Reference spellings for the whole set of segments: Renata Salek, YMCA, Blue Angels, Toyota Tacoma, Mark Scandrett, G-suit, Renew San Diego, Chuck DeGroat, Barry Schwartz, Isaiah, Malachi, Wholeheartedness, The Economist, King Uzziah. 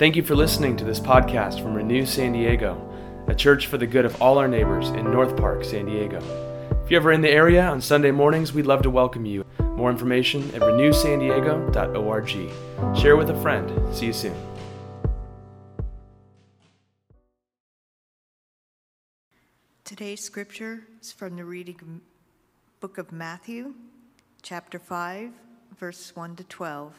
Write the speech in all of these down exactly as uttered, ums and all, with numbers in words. Thank you for listening to this podcast from Renew San Diego, a church for the good of all our neighbors in North Park, San Diego. If you're ever in the area on Sunday mornings, we'd love to welcome you. More information at renew san diego dot org. Share with a friend. See you soon. Today's scripture is from the reading book of Matthew, chapter five, verse one to twelve.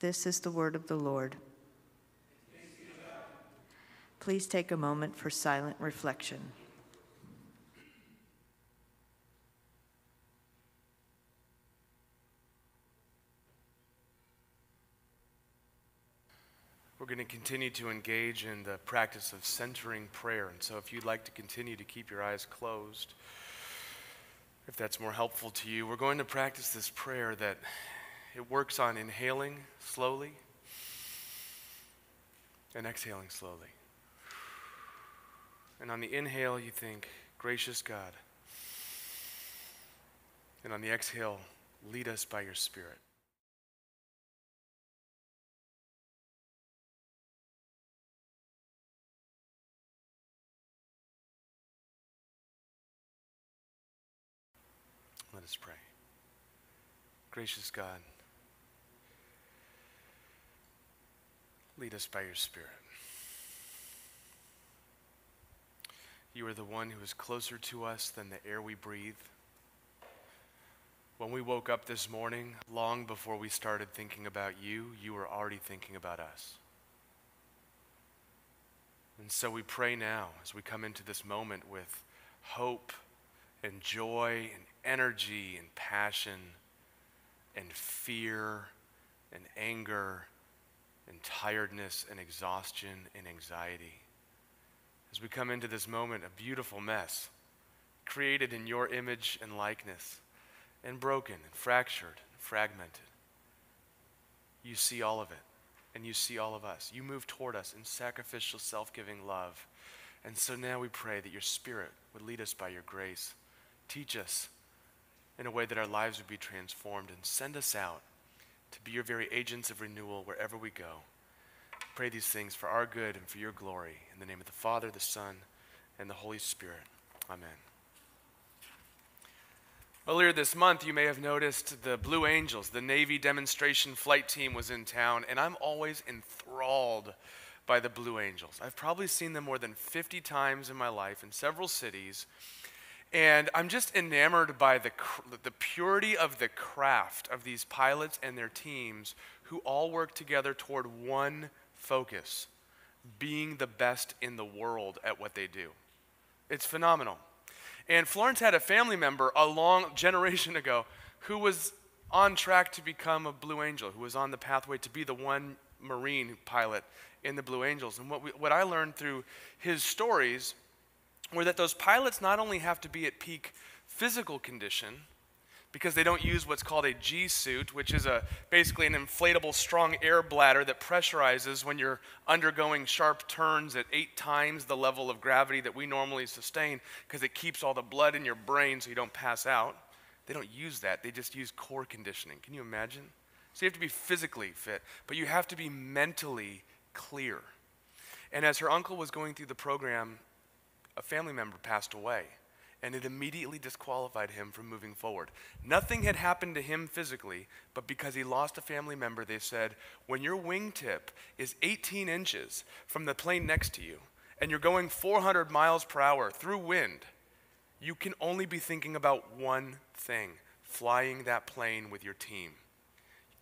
This is the word of the Lord. Please take a moment for silent reflection. We're going to continue to engage in the practice of centering prayer. And so if you'd like to continue to keep your eyes closed, if that's more helpful to you, we're going to practice this prayer that it works on inhaling slowly and exhaling slowly. And on the inhale, you think, "Gracious God." And on the exhale, "Lead us by your Spirit." Let us pray. Gracious God, lead us by your Spirit. You are the one who is closer to us than the air we breathe. When we woke up this morning, long before we started thinking about you, you were already thinking about us. And so we pray now as we come into this moment with hope and joy and energy and passion and fear and anger and tiredness and exhaustion and anxiety. As we come into this moment, a beautiful mess, created in your image and likeness, and broken and fractured and fragmented. You see all of it, and you see all of us. You move toward us in sacrificial, self-giving love. And so now we pray that your Spirit would lead us by your grace. Teach us in a way that our lives would be transformed, and send us out to be your very agents of renewal wherever we go. Pray these things for our good and for your glory. In the name of the Father, the Son, and the Holy Spirit. Amen. Earlier this month, you may have noticed the Blue Angels, the Navy demonstration flight team, was in town, and I'm always enthralled by the Blue Angels. I've probably seen them more than fifty times in my life in several cities. And I'm just enamored by the the purity of the craft of these pilots and their teams, who all work together toward one focus: being the best in the world at what they do. It's phenomenal. And Florence had a family member a long generation ago who was on track to become a Blue Angel, who was on the pathway to be the one Marine pilot in the Blue Angels. And what we, what I learned through his stories were that those pilots not only have to be at peak physical condition, because they don't use what's called a G-suit, which is a basically an inflatable strong air bladder that pressurizes when you're undergoing sharp turns at eight times the level of gravity that we normally sustain, because it keeps all the blood in your brain so you don't pass out. They don't use that. They just use core conditioning. Can you imagine? So you have to be physically fit, but you have to be mentally clear. And as her uncle was going through the program, a family member passed away, and it immediately disqualified him from moving forward. Nothing had happened to him physically, but because he lost a family member, they said, when your wingtip is eighteen inches from the plane next to you, and you're going four hundred miles per hour through wind, you can only be thinking about one thing: flying that plane with your team.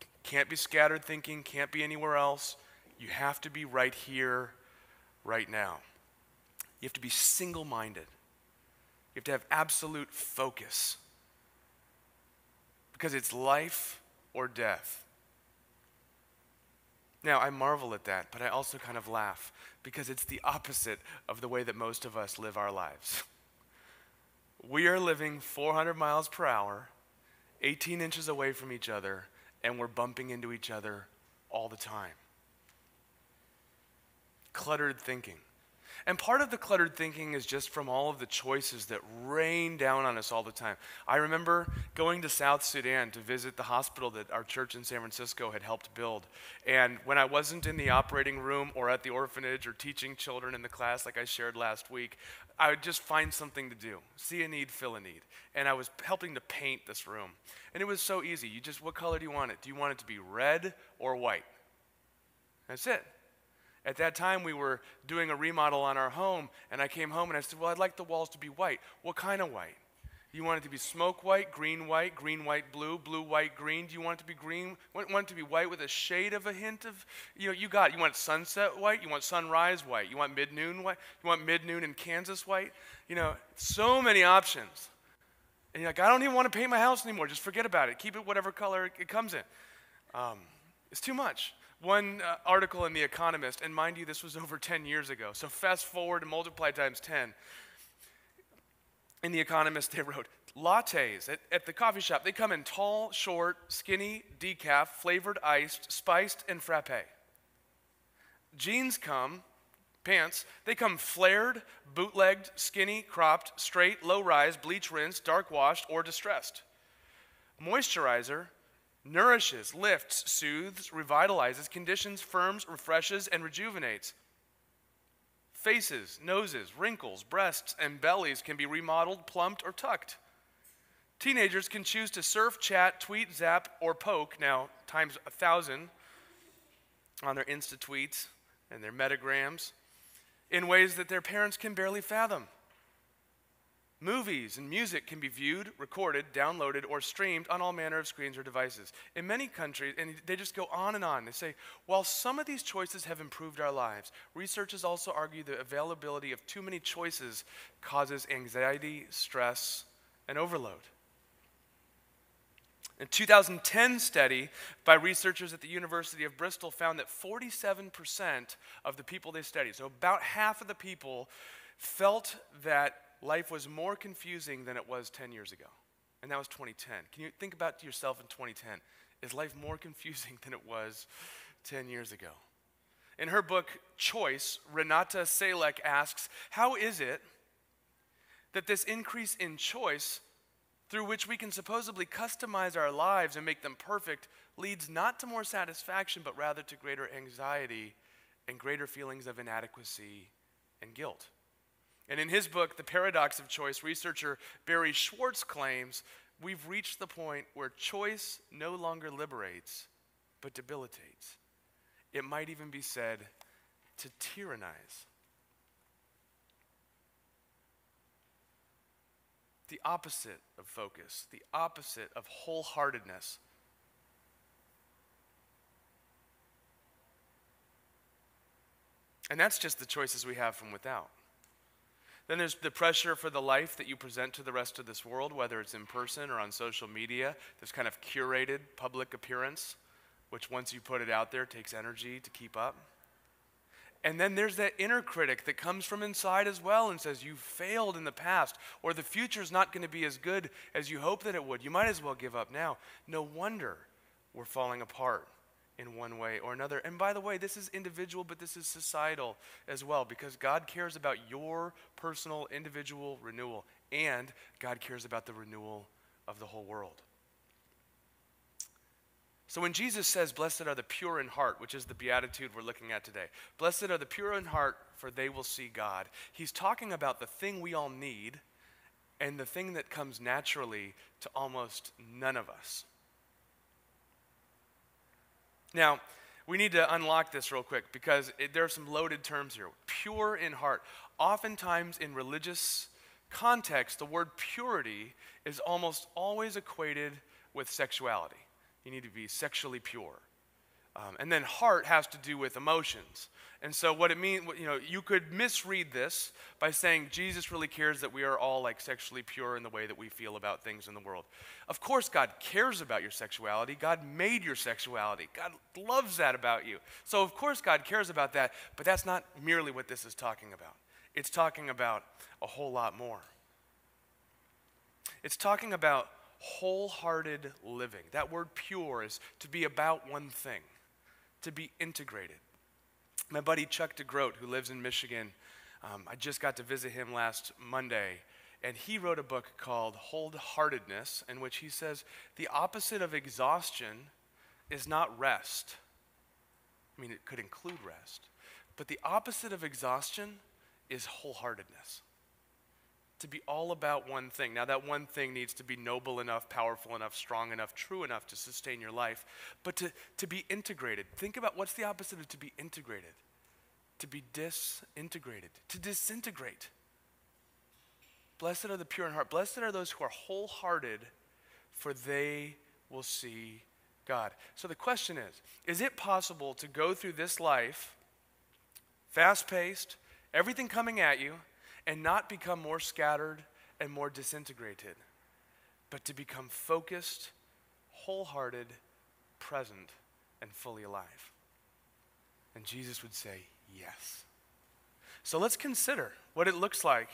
You can't be scattered thinking, can't be anywhere else. You have to be right here, right now. You have to be single-minded. You have to have absolute focus, because it's life or death. Now, I marvel at that, but I also kind of laugh, because it's the opposite of the way that most of us live our lives. We are living four hundred miles per hour, eighteen inches away from each other, and we're bumping into each other all the time. Cluttered thinking. And part of the cluttered thinking is just from all of the choices that rain down on us all the time. I remember going to South Sudan to visit the hospital that our church in San Francisco had helped build. And when I wasn't in the operating room or at the orphanage or teaching children in the class like I shared last week, I would just find something to do. See a need, fill a need. And I was helping to paint this room. And it was so easy. You just, what color do you want it? Do you want it to be red or white? That's it. At that time, we were doing a remodel on our home, and I came home and I said, well, I'd like the walls to be white. What kind of white? You want it to be smoke white, green white, green white blue, blue white green? Do you want it to be green? Want it to be white with a shade of a hint of, you know, you got it. You want it sunset white? You want sunrise white? You want mid-noon white? You want mid-noon in Kansas white? You know, so many options. And you're like, I don't even want to paint my house anymore. Just forget about it. Keep it whatever color it comes in. Um, it's too much. One uh, article in The Economist, and mind you, this was over ten years ago, so fast forward and multiply times ten. In The Economist, they wrote, lattes at, at the coffee shop, they come in tall, short, skinny, decaf, flavored iced, spiced, and frappe. Jeans come, pants, they come flared, bootlegged, skinny, cropped, straight, low-rise, bleach rinsed, dark washed, or distressed. Moisturizer nourishes, lifts, soothes, revitalizes, conditions, firms, refreshes, and rejuvenates. Faces, noses, wrinkles, breasts, and bellies can be remodeled, plumped, or tucked. Teenagers can choose to surf, chat, tweet, zap, or poke, now times a thousand, on their Insta tweets and their metagrams, in ways that their parents can barely fathom. Movies and music can be viewed, recorded, downloaded, or streamed on all manner of screens or devices. In many countries, and they just go on and on, they say, while some of these choices have improved our lives, researchers also argue the availability of too many choices causes anxiety, stress, and overload. A two thousand ten study by researchers at the University of Bristol found that forty-seven percent of the people they studied, so about half of the people, felt that life was more confusing than it was ten years ago. And that was twenty ten. Can you think about yourself in twenty ten? Is life more confusing than it was ten years ago? In her book, Choice, Renata Salek asks, how is it that this increase in choice, through which we can supposedly customize our lives and make them perfect, leads not to more satisfaction, but rather to greater anxiety and greater feelings of inadequacy and guilt? And in his book, The Paradox of Choice, researcher Barry Schwartz claims, we've reached the point where choice no longer liberates, but debilitates. It might even be said to tyrannize. The opposite of focus, the opposite of wholeheartedness. And that's just the choices we have from without. Then there's the pressure for the life that you present to the rest of this world, whether it's in person or on social media, this kind of curated public appearance, which once you put it out there, takes energy to keep up. And then there's that inner critic that comes from inside as well and says, you've failed in the past, or the future's not going to be as good as you hope that it would. You might as well give up now. No wonder we're falling apart in one way or another. And by the way, this is individual, but this is societal as well, because God cares about your personal, individual renewal, and God cares about the renewal of the whole world. So when Jesus says, blessed are the pure in heart, which is the beatitude we're looking at today, blessed are the pure in heart, for they will see God, he's talking about the thing we all need and the thing that comes naturally to almost none of us. Now, we need to unlock this real quick, because it, there are some loaded terms here. Pure in heart. Oftentimes in religious context, the word purity is almost always equated with sexuality. You need to be sexually pure. Um, and then heart has to do with emotions. And so what it means, you know, you could misread this by saying Jesus really cares that we are all like sexually pure in the way that we feel about things in the world. Of course God cares about your sexuality. God made your sexuality. God loves that about you. So of course God cares about that, but that's not merely what this is talking about. It's talking about a whole lot more. It's talking about wholehearted living. That word pure is to be about one thing, to be integrated. My buddy Chuck DeGroat, who lives in Michigan, um, I just got to visit him last Monday, and he wrote a book called Wholeheartedness, in which he says, the opposite of exhaustion is not rest. I mean, it could include rest, but the opposite of exhaustion is wholeheartedness. To be all about one thing. Now, that one thing needs to be noble enough, powerful enough, strong enough, true enough to sustain your life, but to, to be integrated. Think about what's the opposite of to be integrated? To be disintegrated, to disintegrate. Blessed are the pure in heart. Blessed are those who are wholehearted, for they will see God. So the question is, is it possible to go through this life, fast-paced, everything coming at you, and not become more scattered and more disintegrated, but to become focused, wholehearted, present, and fully alive? And Jesus would say, yes. So let's consider what it looks like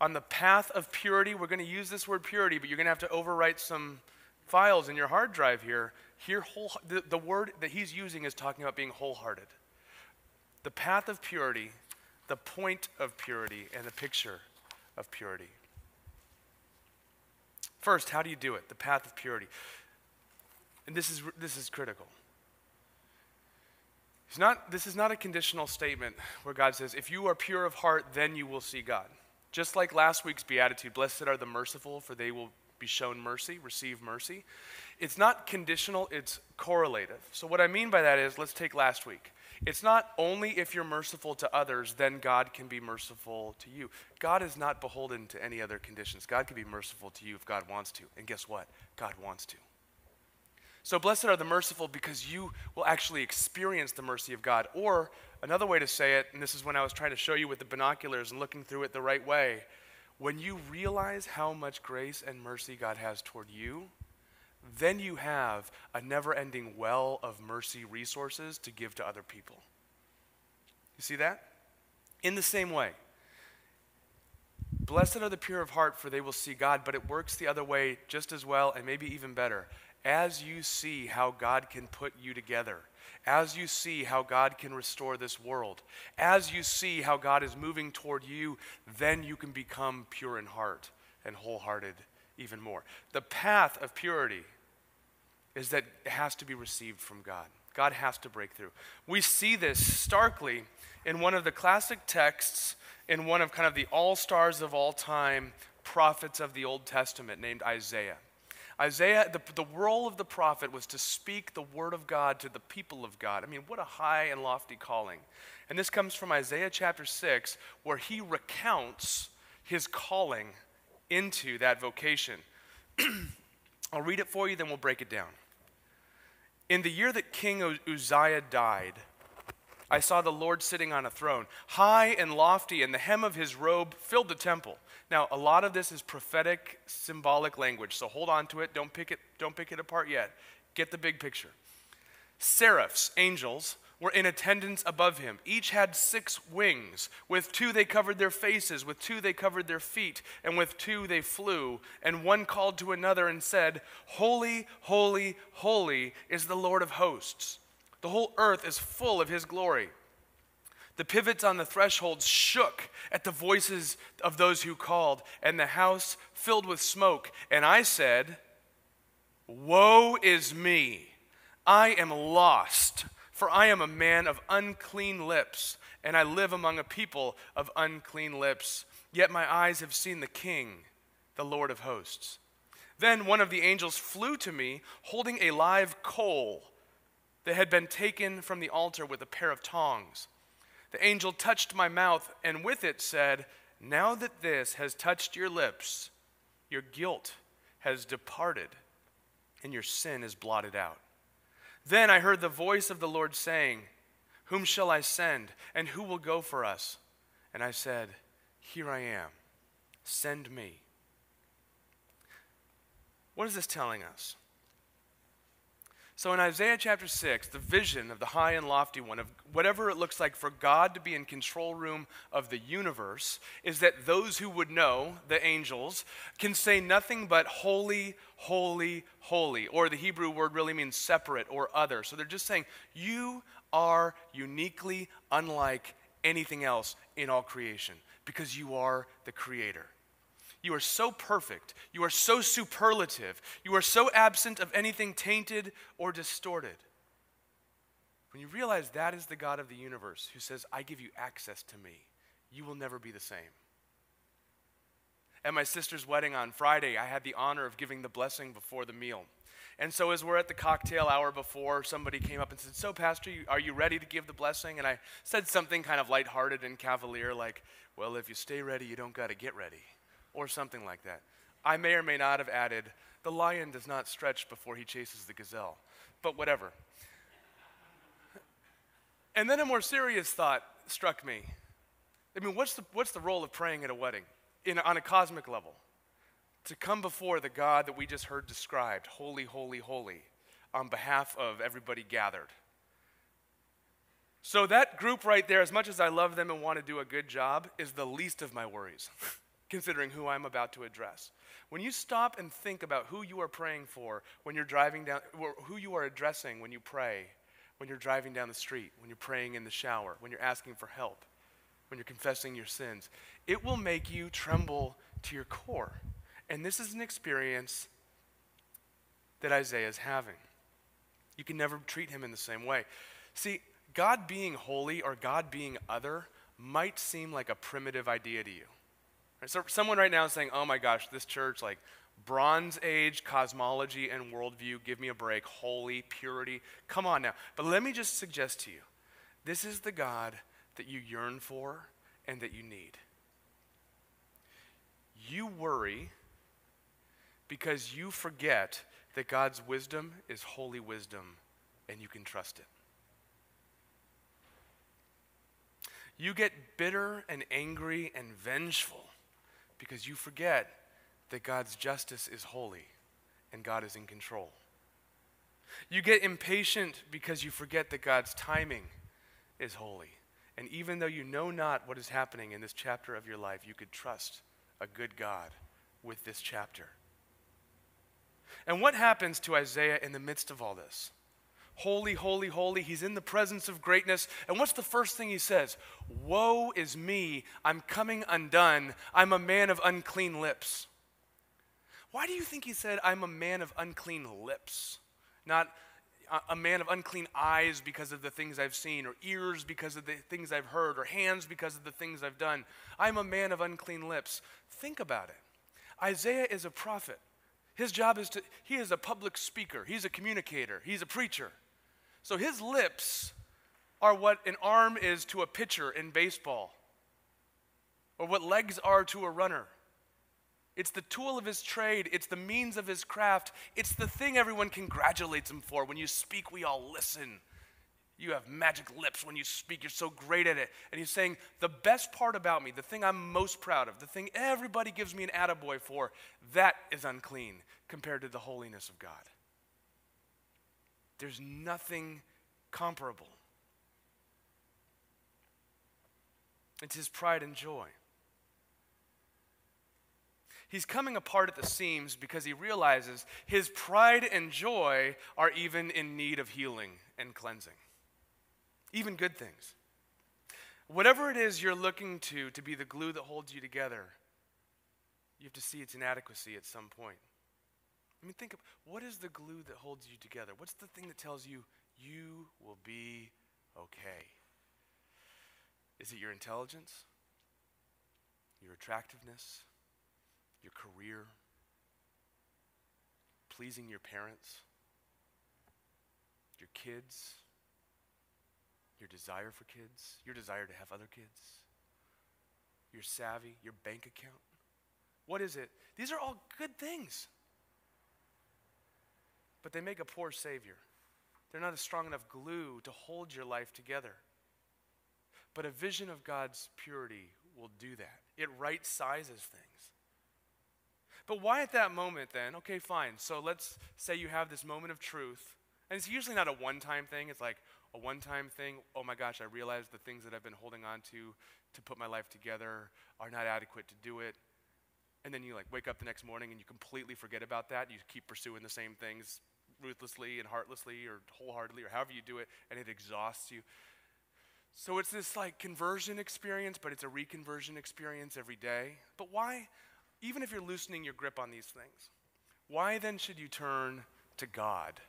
on the path of purity. We're going to use this word purity, but you're going to have to overwrite some files in your hard drive here. Here, whole, the, the word that he's using is talking about being wholehearted. The path of purity, the point of purity, and the picture of purity. First, how do you do it? The path of purity. And this is, this is critical. It's not, this is not a conditional statement where God says, if you are pure of heart, then you will see God. Just like last week's beatitude, blessed are the merciful, for they will be shown mercy, receive mercy. It's not conditional, it's correlative. So what I mean by that is, let's take last week. It's not only if you're merciful to others, then God can be merciful to you. God is not beholden to any other conditions. God can be merciful to you if God wants to. And guess what? God wants to. So blessed are the merciful, because you will actually experience the mercy of God. Or another way to say it, and this is when I was trying to show you with the binoculars and looking through it the right way, when you realize how much grace and mercy God has toward you, then you have a never-ending well of mercy resources to give to other people. You see that? In the same way, blessed are the pure of heart, for they will see God, but it works the other way just as well, and maybe even better. As you see how God can put you together, as you see how God can restore this world, as you see how God is moving toward you, then you can become pure in heart and wholehearted even more. The path of purity is that it has to be received from God. God has to break through. We see this starkly in one of the classic texts, in one of kind of the all-stars of all time prophets of the Old Testament, named Isaiah. Isaiah, the, the role of the prophet was to speak the word of God to the people of God. I mean, what a high and lofty calling. And this comes from Isaiah chapter six, where he recounts his calling into that vocation. I'll read it for you, then we'll break it down. In the year that King Uzziah died, I saw the Lord sitting on a throne, high and lofty, and the hem of his robe filled the temple. Now, a lot of this is prophetic, symbolic language, so hold on to it. Don't pick it, don't pick it apart yet. Get the big picture. Seraphs, angels, were in attendance above him. Each had six wings. With two they covered their faces, with two they covered their feet, and with two they flew. And one called to another and said, Holy, holy, holy is the Lord of hosts. The whole earth is full of his glory. The pivots on the thresholds shook at the voices of those who called, and the house filled with smoke. And I said, Woe is me! I am lost, for I am a man of unclean lips, and I live among a people of unclean lips. Yet my eyes have seen the King, the Lord of hosts. Then one of the angels flew to me, holding a live coal that had been taken from the altar with a pair of tongs. The angel touched my mouth, and with it said, Now that this has touched your lips, your guilt has departed, and your sin is blotted out. Then I heard the voice of the Lord saying, Whom shall I send, and who will go for us? And I said, Here I am. Send me. What is this telling us? So in Isaiah chapter six, the vision of the high and lofty one, of whatever it looks like for God to be in control room of the universe, is that those who would know, the angels, can say nothing but holy, holy, holy. Or the Hebrew word really means separate or other. So they're just saying, you are uniquely unlike anything else in all creation because you are the creator. You are so perfect, you are so superlative, you are so absent of anything tainted or distorted. When you realize that is the God of the universe who says, I give you access to me, you will never be the same. At my sister's wedding on Friday, I had the honor of giving the blessing before the meal. And so as we're at the cocktail hour before, somebody came up and said, so Pastor, are you ready to give the blessing? And I said something kind of lighthearted and cavalier like, well, if you stay ready, you don't got to get ready. Or something like that. I may or may not have added, the lion does not stretch before he chases the gazelle. But whatever. And then a more serious thought struck me. I mean, what's the, what's the role of praying at a wedding in, on a cosmic level? To come before the God that we just heard described, holy, holy, holy, on behalf of everybody gathered. So that group right there, as much as I love them and want to do a good job, is the least of my worries. Considering who I'm about to address. When you stop and think about who you are praying for when you're driving down, or who you are addressing when you pray, when you're driving down the street, when you're praying in the shower, when you're asking for help, when you're confessing your sins, it will make you tremble to your core. And this is an experience that Isaiah is having. You can never treat him in the same way. See, God being holy or God being other might seem like a primitive idea to you. So someone right now is saying, oh my gosh, this church, like Bronze Age cosmology and worldview, give me a break, holy, purity, come on now. But let me just suggest to you, this is the God that you yearn for and that you need. You worry because you forget that God's wisdom is holy wisdom and you can trust it. You get bitter and angry and vengeful. Because you forget that God's justice is holy and God is in control. You get impatient because you forget that God's timing is holy. And even though you know not what is happening in this chapter of your life, you could trust a good God with this chapter. And what happens to Isaiah in the midst of all this? Holy, holy, holy, he's in the presence of greatness. And what's the first thing he says? Woe is me, I'm coming undone. I'm a man of unclean lips. Why do you think he said, I'm a man of unclean lips? Not a man of unclean eyes because of the things I've seen, or ears because of the things I've heard, or hands because of the things I've done. I'm a man of unclean lips. Think about it. Isaiah is a prophet. His job is to, he is a public speaker. He's a communicator. He's a preacher. So his lips are what an arm is to a pitcher in baseball, or what legs are to a runner. It's the tool of his trade. It's the means of his craft. It's the thing everyone congratulates him for. When you speak, we all listen. You have magic lips when you speak. You're so great at it. And he's saying, the best part about me, the thing I'm most proud of, the thing everybody gives me an attaboy for, that is unclean compared to the holiness of God. There's nothing comparable. It's his pride and joy. He's coming apart at the seams because he realizes his pride and joy are even in need of healing and cleansing. Even good things. Whatever it is you're looking to to be the glue that holds you together, you have to see its inadequacy at some point. I mean, think of what is the glue that holds you together? What's the thing that tells you you will be okay? Is it your intelligence? Your attractiveness? Your career? Pleasing your parents? Your kids? Your desire for kids? Your desire to have other kids? Your savvy? Your bank account? What is it? These are all good things. But they make a poor savior. They're not a strong enough glue to hold your life together. But a vision of God's purity will do that. It right sizes things. But why at that moment then? Okay, fine. So let's say you have this moment of truth. And it's usually not a one-time thing. It's like a one-time thing. Oh my gosh, I realized the things that I've been holding on to to put my life together are not adequate to do it. And then you like wake up the next morning and you completely forget about that. You keep pursuing the same things ruthlessly and heartlessly or wholeheartedly or however you do it, and it exhausts you. So it's this like conversion experience, but it's a reconversion experience every day. But why, even if you're loosening your grip on these things, why then should you turn to God,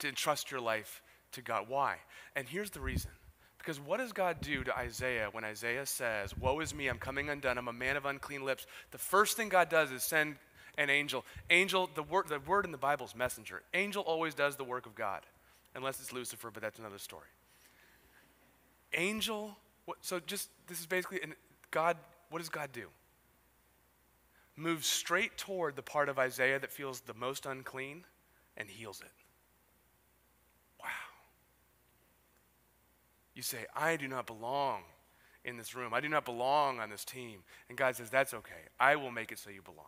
to entrust your life to God? Why? And here's the reason. Because what does God do to Isaiah when Isaiah says, woe is me, I'm coming undone, I'm a man of unclean lips? The first thing God does is send an angel. Angel, the word, the word in the Bible is messenger. Angel always does the work of God, unless it's Lucifer, but that's another story. Angel, what, so just, this is basically, and God, what does God do? Moves straight toward the part of Isaiah that feels the most unclean and heals it. You say, I do not belong in this room. I do not belong on this team. And God says, that's okay. I will make it so you belong.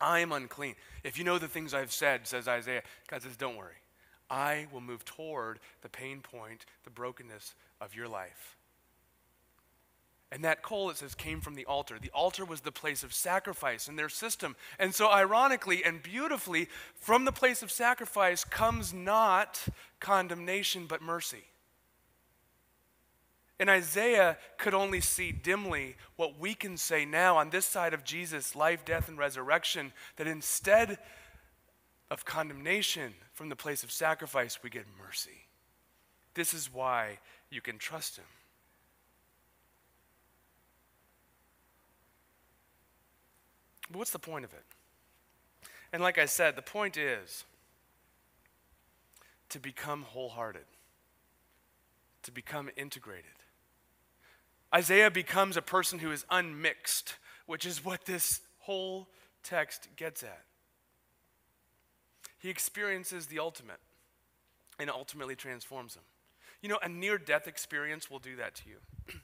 I am unclean. If you know the things I've said, says Isaiah, God says, don't worry. I will move toward the pain point, the brokenness of your life. And that coal, it says, came from the altar. The altar was the place of sacrifice in their system. And so ironically and beautifully, from the place of sacrifice comes not condemnation but mercy. And Isaiah could only see dimly what we can say now on this side of Jesus' life, death, and resurrection, that instead of condemnation from the place of sacrifice, we get mercy. This is why you can trust him. But what's the point of it? And like I said, the point is to become wholehearted, to become integrated. Isaiah becomes a person who is unmixed, which is what this whole text gets at. He experiences the ultimate and ultimately transforms him. You know, a near-death experience will do that to you.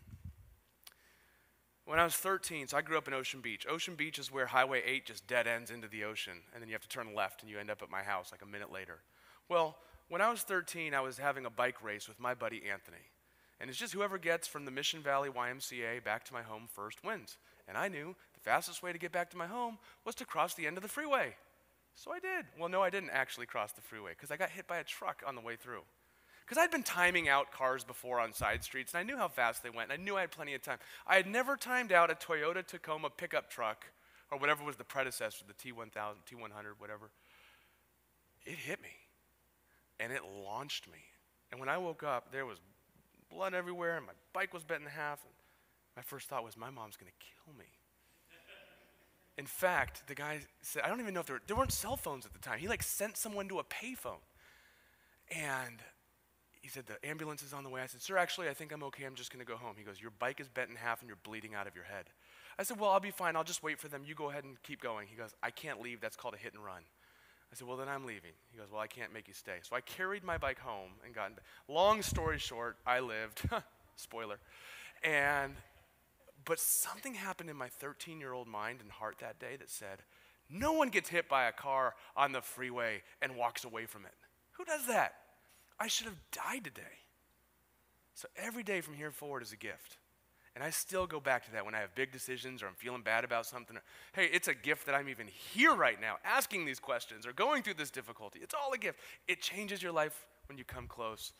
When I was thirteen, so I grew up in Ocean Beach. Ocean Beach is where Highway eight just dead ends into the ocean, and then you have to turn left and you end up at my house like a minute later. Well, when I was thirteen, I was having a bike race with my buddy Anthony. And it's just whoever gets from the Mission Valley Y M C A back to my home first wins. And I knew the fastest way to get back to my home was to cross the end of the freeway. So I did. Well, no, I didn't actually cross the freeway because I got hit by a truck on the way through. Because I'd been timing out cars before on side streets, and I knew how fast they went, and I knew I had plenty of time. I had never timed out a Toyota Tacoma pickup truck or whatever was the predecessor, the T one thousand, T one hundred, whatever. It hit me. And it launched me. And when I woke up, there was blood everywhere, and my bike was bent in half. And my first thought was, my mom's going to kill me. In fact, the guy said, I don't even know if there were, there weren't cell phones at the time. He like sent someone to a payphone. And he said, the ambulance is on the way. I said, sir, actually, I think I'm okay. I'm just going to go home. He goes, your bike is bent in half, and you're bleeding out of your head. I said, well, I'll be fine. I'll just wait for them. You go ahead and keep going. He goes, I can't leave. That's called a hit and run. I said, well, then I'm leaving. He goes, well, I can't make you stay. So I carried my bike home and got in bed. Long story short, I lived. Spoiler. And, but something happened in my thirteen-year-old mind and heart that day that said, no one gets hit by a car on the freeway and walks away from it. Who does that? I should have died today. So every day from here forward is a gift. And I still go back to that when I have big decisions or I'm feeling bad about something. Or, hey, it's a gift that I'm even here right now asking these questions or going through this difficulty. It's all a gift. It changes your life when you come close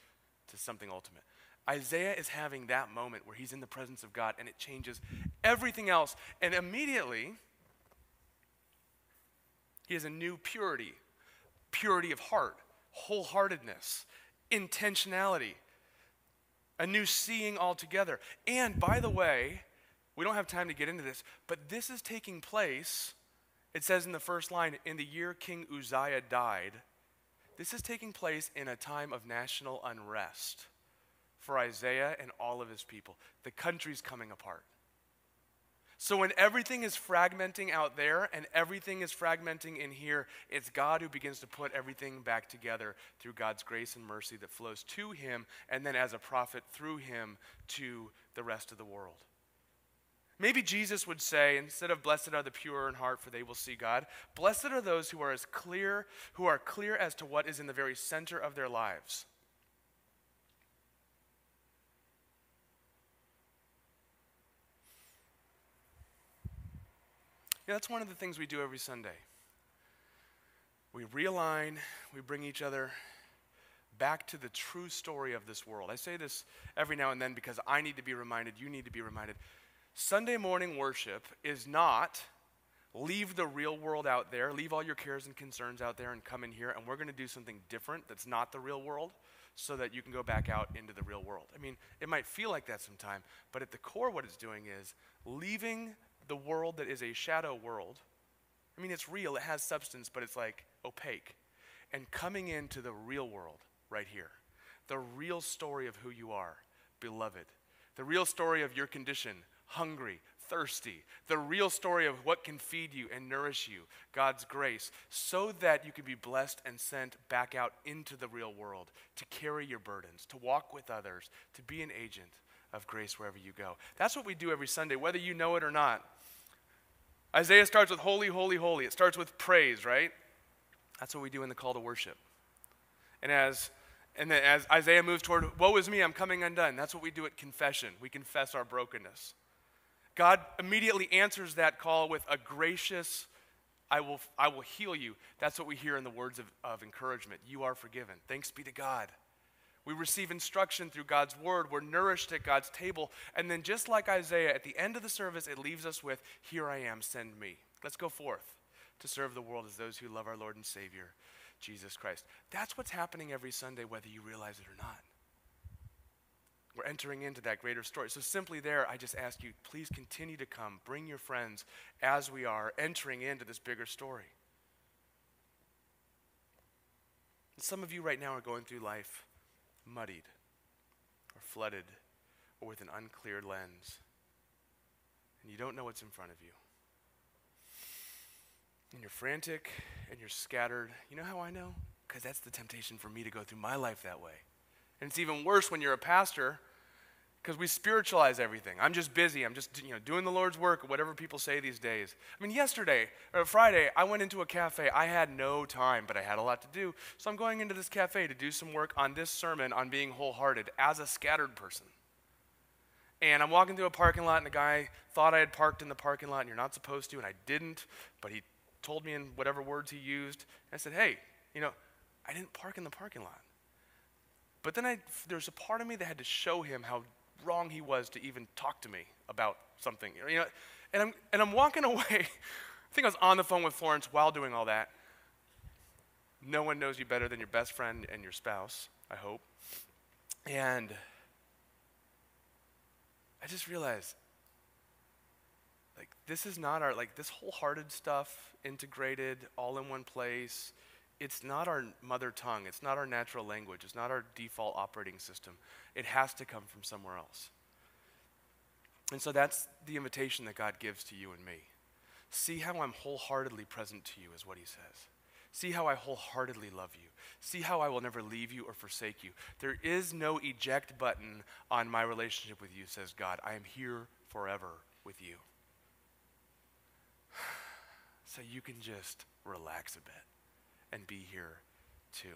to something ultimate. Isaiah is having that moment where he's in the presence of God and it changes everything else. And immediately, he has a new purity, purity of heart, wholeheartedness, intentionality, a new seeing altogether. And by the way, we don't have time to get into this, but this is taking place, it says in the first line, in the year King Uzziah died. This is taking place in a time of national unrest for Isaiah and all of his people. The country's coming apart. So when everything is fragmenting out there and everything is fragmenting in here, it's God who begins to put everything back together through God's grace and mercy that flows to him and then as a prophet through him to the rest of the world. Maybe Jesus would say, instead of blessed are the pure in heart for they will see God, blessed are those who are as clear, who are clear as to what is in the very center of their lives. Yeah, that's one of the things we do every Sunday. We realign, we bring each other back to the true story of this world. I say this every now and then because I need to be reminded, you need to be reminded. Sunday morning worship is not leave the real world out there, leave all your cares and concerns out there and come in here and we're going to do something different that's not the real world so that you can go back out into the real world. I mean, it might feel like that sometime, but at the core what it's doing is leaving the world that is a shadow world. I mean, it's real, it has substance, but it's like opaque. And coming into the real world right here, the real story of who you are, beloved, the real story of your condition, hungry, thirsty, the real story of what can feed you and nourish you, God's grace, so that you can be blessed and sent back out into the real world to carry your burdens, to walk with others, to be an agent of grace wherever you go. That's what we do every Sunday, whether you know it or not. Isaiah starts with holy, holy, holy. It starts with praise, right? That's what we do in the call to worship. And as and then as Isaiah moves toward, woe is me, I'm coming undone. That's what we do at confession. We confess our brokenness. God immediately answers that call with a gracious, I will, I will heal you. That's what we hear in the words of, of encouragement. You are forgiven. Thanks be to God. We receive instruction through God's word. We're nourished at God's table. And then just like Isaiah, at the end of the service, it leaves us with, here I am, send me. Let's go forth to serve the world as those who love our Lord and Savior, Jesus Christ. That's what's happening every Sunday, whether you realize it or not. We're entering into that greater story. So simply there, I just ask you, please continue to come. Bring your friends as we are entering into this bigger story. And some of you right now are going through life muddied or flooded or with an unclear lens, and you don't know what's in front of you, and you're frantic and you're scattered. You know how I know? Because that's the temptation for me to go through my life that way. And it's even worse when you're a pastor, because we spiritualize everything. I'm just busy. I'm just, you know, doing the Lord's work or whatever people say these days. I mean, yesterday, or Friday, I went into a cafe. I had no time, but I had a lot to do. So I'm going into this cafe to do some work on this sermon on being wholehearted as a scattered person. And I'm walking through a parking lot, and a guy thought I had parked in the parking lot, and you're not supposed to, and I didn't, but he told me in whatever words he used. I said, hey, you know, I didn't park in the parking lot. But then I, there's a part of me that had to show him how wrong he was to even talk to me about something, you know. And I'm and I'm walking away. I think I was on the phone with Florence while doing all that. No one knows you better than your best friend and your spouse, I hope. And I just realized, like, this is not our, like, this wholehearted stuff, integrated, all in one place. It's not our mother tongue. It's not our natural language. It's not our default operating system. It has to come from somewhere else. And so that's the invitation that God gives to you and me. See how I'm wholeheartedly present to you is what he says. See how I wholeheartedly love you. See how I will never leave you or forsake you. There is no eject button on my relationship with you, says God. I am here forever with you. So you can just relax a bit and be here too.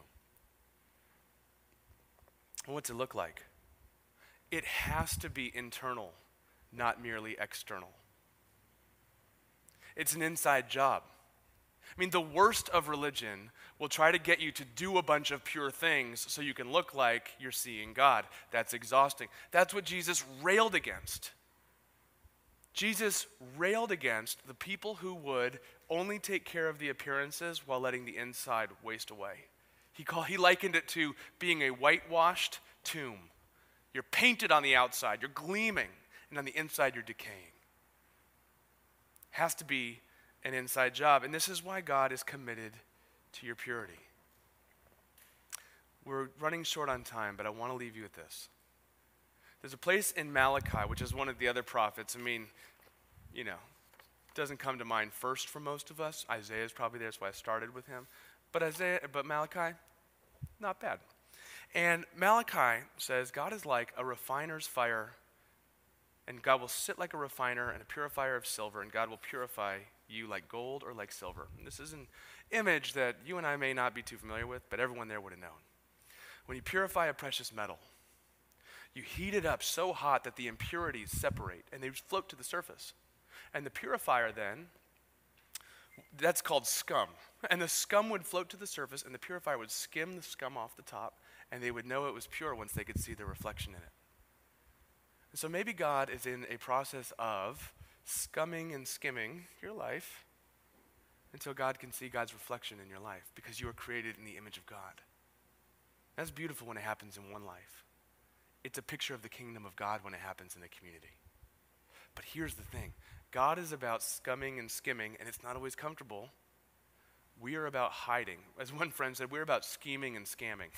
And what's it look like? it has to be internal, not merely external. It's an inside job. I mean, the worst of religion will try to get you to do a bunch of pure things so you can look like you're seeing God. That's exhausting. That's what Jesus railed against. Jesus railed against the people who would only take care of the appearances while letting the inside waste away. He called, he likened it to being a whitewashed tomb. You're painted on the outside, you're gleaming, and on the inside you're decaying. Has to be an inside job, and this is why God is committed to your purity. We're running short on time, but I want to leave you with this. There's a place in Malachi, which is one of the other prophets. I mean, you know, doesn't come to mind first for most of us. Isaiah is probably there, that's why I started with him. But Isaiah, but Malachi, not bad. And Malachi says, God is like a refiner's fire, and God will sit like a refiner and a purifier of silver, and God will purify you like gold or like silver. And this is an image that you and I may not be too familiar with, but everyone there would have known. When you purify a precious metal, you heat it up so hot that the impurities separate, and they float to the surface. And the purifier then, that's called scum. And the scum would float to the surface, and the purifier would skim the scum off the top, and they would know it was pure once they could see the reflection in it. And so maybe God is in a process of scumming and skimming your life until God can see God's reflection in your life, because you are created in the image of God. That's beautiful when it happens in one life. It's a picture of the kingdom of God when it happens in the community. But here's the thing. God is about scumming and skimming, and it's not always comfortable. We are about hiding. As one friend said, we're about scheming and scamming.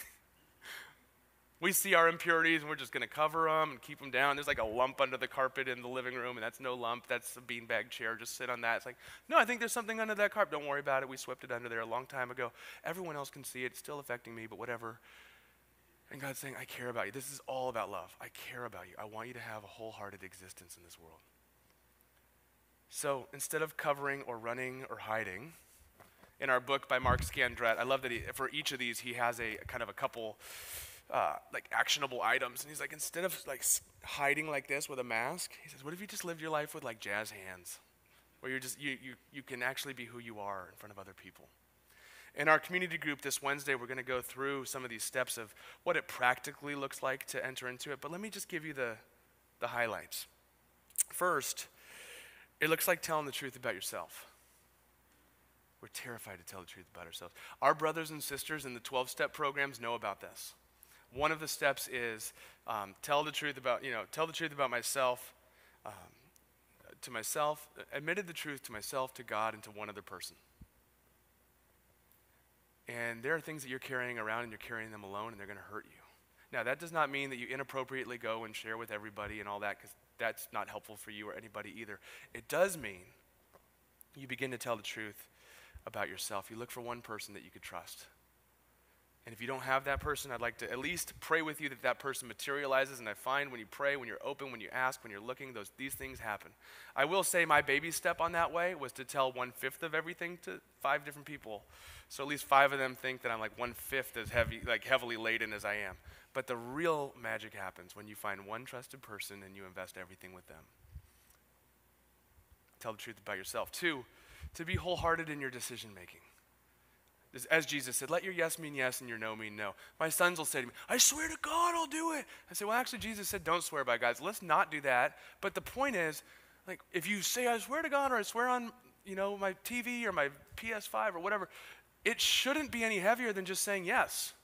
We see our impurities, and we're just going to cover them and keep them down. There's like a lump under the carpet in the living room, and that's no lump. That's a beanbag chair. Just sit on that. It's like, no, I think there's something under that carpet. Don't worry about it. We swept it under there a long time ago. Everyone else can see it. It's still affecting me, but whatever. And God's saying, I care about you. This is all about love. I care about you. I want you to have a wholehearted existence in this world. So instead of covering or running or hiding, in our book by Mark Scandrett, I love that he, for each of these, he has a kind of a couple uh, like actionable items. And he's like, instead of like hiding like this with a mask, he says, what if you just lived your life with like jazz hands, where you're just, you, you, you can actually be who you are in front of other people. In our community group this Wednesday, we're going to go through some of these steps of what it practically looks like to enter into it. But let me just give you the, the highlights. First, it looks like telling the truth about yourself. We're terrified to tell the truth about ourselves. Our brothers and sisters in the twelve-step programs know about this. One of the steps is um, tell the truth about, you know, tell the truth about myself, um, to myself, admitted the truth to myself, to God, and to one other person. And there are things that you're carrying around, and you're carrying them alone, and they're going to hurt you. Now, that does not mean that you inappropriately go and share with everybody and all that, because that's not helpful for you or anybody either. It does mean you begin to tell the truth about yourself. You look for one person that you could trust. And if you don't have that person, I'd like to at least pray with you that that person materializes. And I find when you pray, when you're open, when you ask, when you're looking, those these things happen. I will say my baby step on that way was to tell one-fifth of everything to five different people. So at least five of them think that I'm like one-fifth as heavy, like heavily laden as I am. But the real magic happens when you find one trusted person and you invest everything with them. Tell the truth about yourself. Two, to be wholehearted in your decision-making. As Jesus said, let your yes mean yes and your no mean no. My sons will say to me, I swear to God I'll do it. I say, well, actually, Jesus said, don't swear by God. So let's not do that. But the point is, like, if you say, I swear to God, or I swear on, you know, my T V or my P S five or whatever, it shouldn't be any heavier than just saying yes.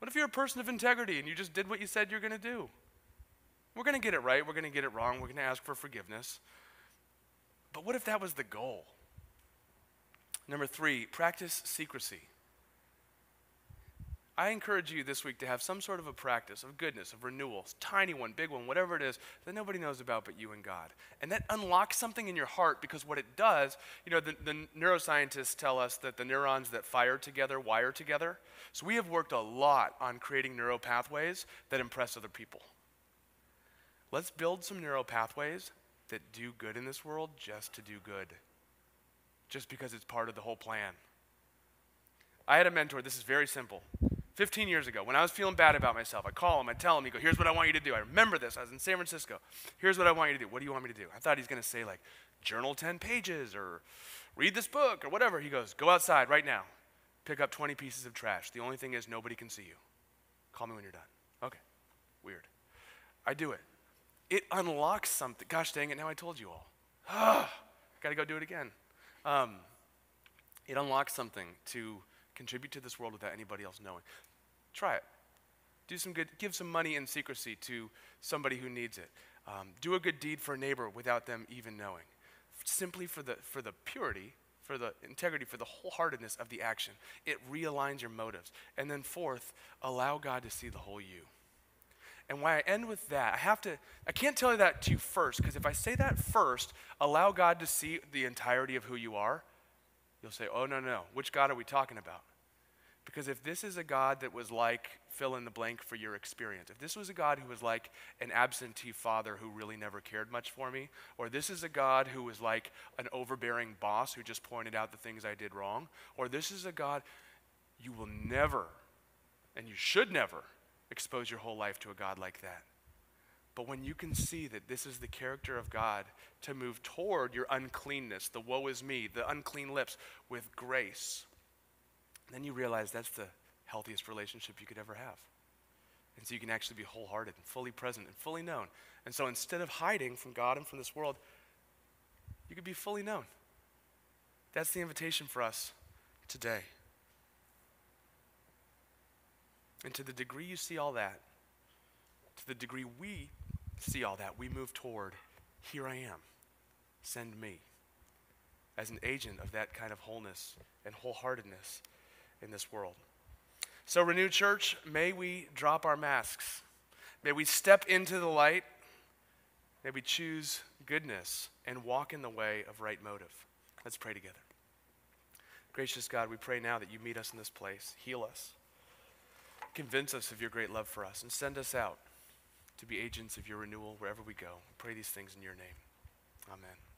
What if you're a person of integrity and you just did what you said you're going to do? We're going to get it right. We're going to get it wrong. We're going to ask for forgiveness. But what if that was the goal? Number three, practice secrecy. I encourage you this week to have some sort of a practice of goodness, of renewal, tiny one, big one, whatever it is, that nobody knows about but you and God. And that unlocks something in your heart, because what it does, you know, the, the neuroscientists tell us that the neurons that fire together wire together. So we have worked a lot on creating neural pathways that impress other people. Let's build some neural pathways that do good in this world just to do good, just because it's part of the whole plan. I had a mentor, this is very simple. fifteen years ago, when I was feeling bad about myself, I call him, I tell him, he goes, here's what I want you to do. I remember this. I was in San Francisco. Here's what I want you to do. What do you want me to do? I thought he's going to say, like, journal ten pages or read this book or whatever. He goes, go outside right now. Pick up twenty pieces of trash. The only thing is nobody can see you. Call me when you're done. Okay. Weird. I do it. It unlocks something. Gosh dang it, now I told you all. Ah, got to go do it again. Um, it unlocks something to contribute to this world without anybody else knowing. Try it. Do some good, give some money in secrecy to somebody who needs it. Um, do a good deed for a neighbor without them even knowing. Simply for the, for the purity, for the integrity, for the wholeheartedness of the action. It realigns your motives. And then fourth, allow God to see the whole you. And why I end with that, I have to, I can't tell you that to you first, because if I say that first, allow God to see the entirety of who you are, you'll say, oh, no, no, which God are we talking about? Because if this is a God that was like fill in the blank for your experience, if this was a God who was like an absentee father who really never cared much for me, or this is a God who was like an overbearing boss who just pointed out the things I did wrong, or this is a God, you will never, and you should never, expose your whole life to a God like that. But when you can see that this is the character of God, to move toward your uncleanness, the woe is me, the unclean lips, with grace, then you realize that's the healthiest relationship you could ever have. And so you can actually be wholehearted and fully present and fully known. And so instead of hiding from God and from this world, you could be fully known. That's the invitation for us today. And to the degree you see all that, to the degree we see all that, we move toward, here I am, send me, as an agent of that kind of wholeness and wholeheartedness in this world. So Renew Church, may we drop our masks. May we step into the light. May we choose goodness and walk in the way of right motive. Let's pray together. Gracious God, we pray now that you meet us in this place, heal us. Convince us of your great love for us and send us out to be agents of your renewal wherever we go. We pray these things in your name. Amen.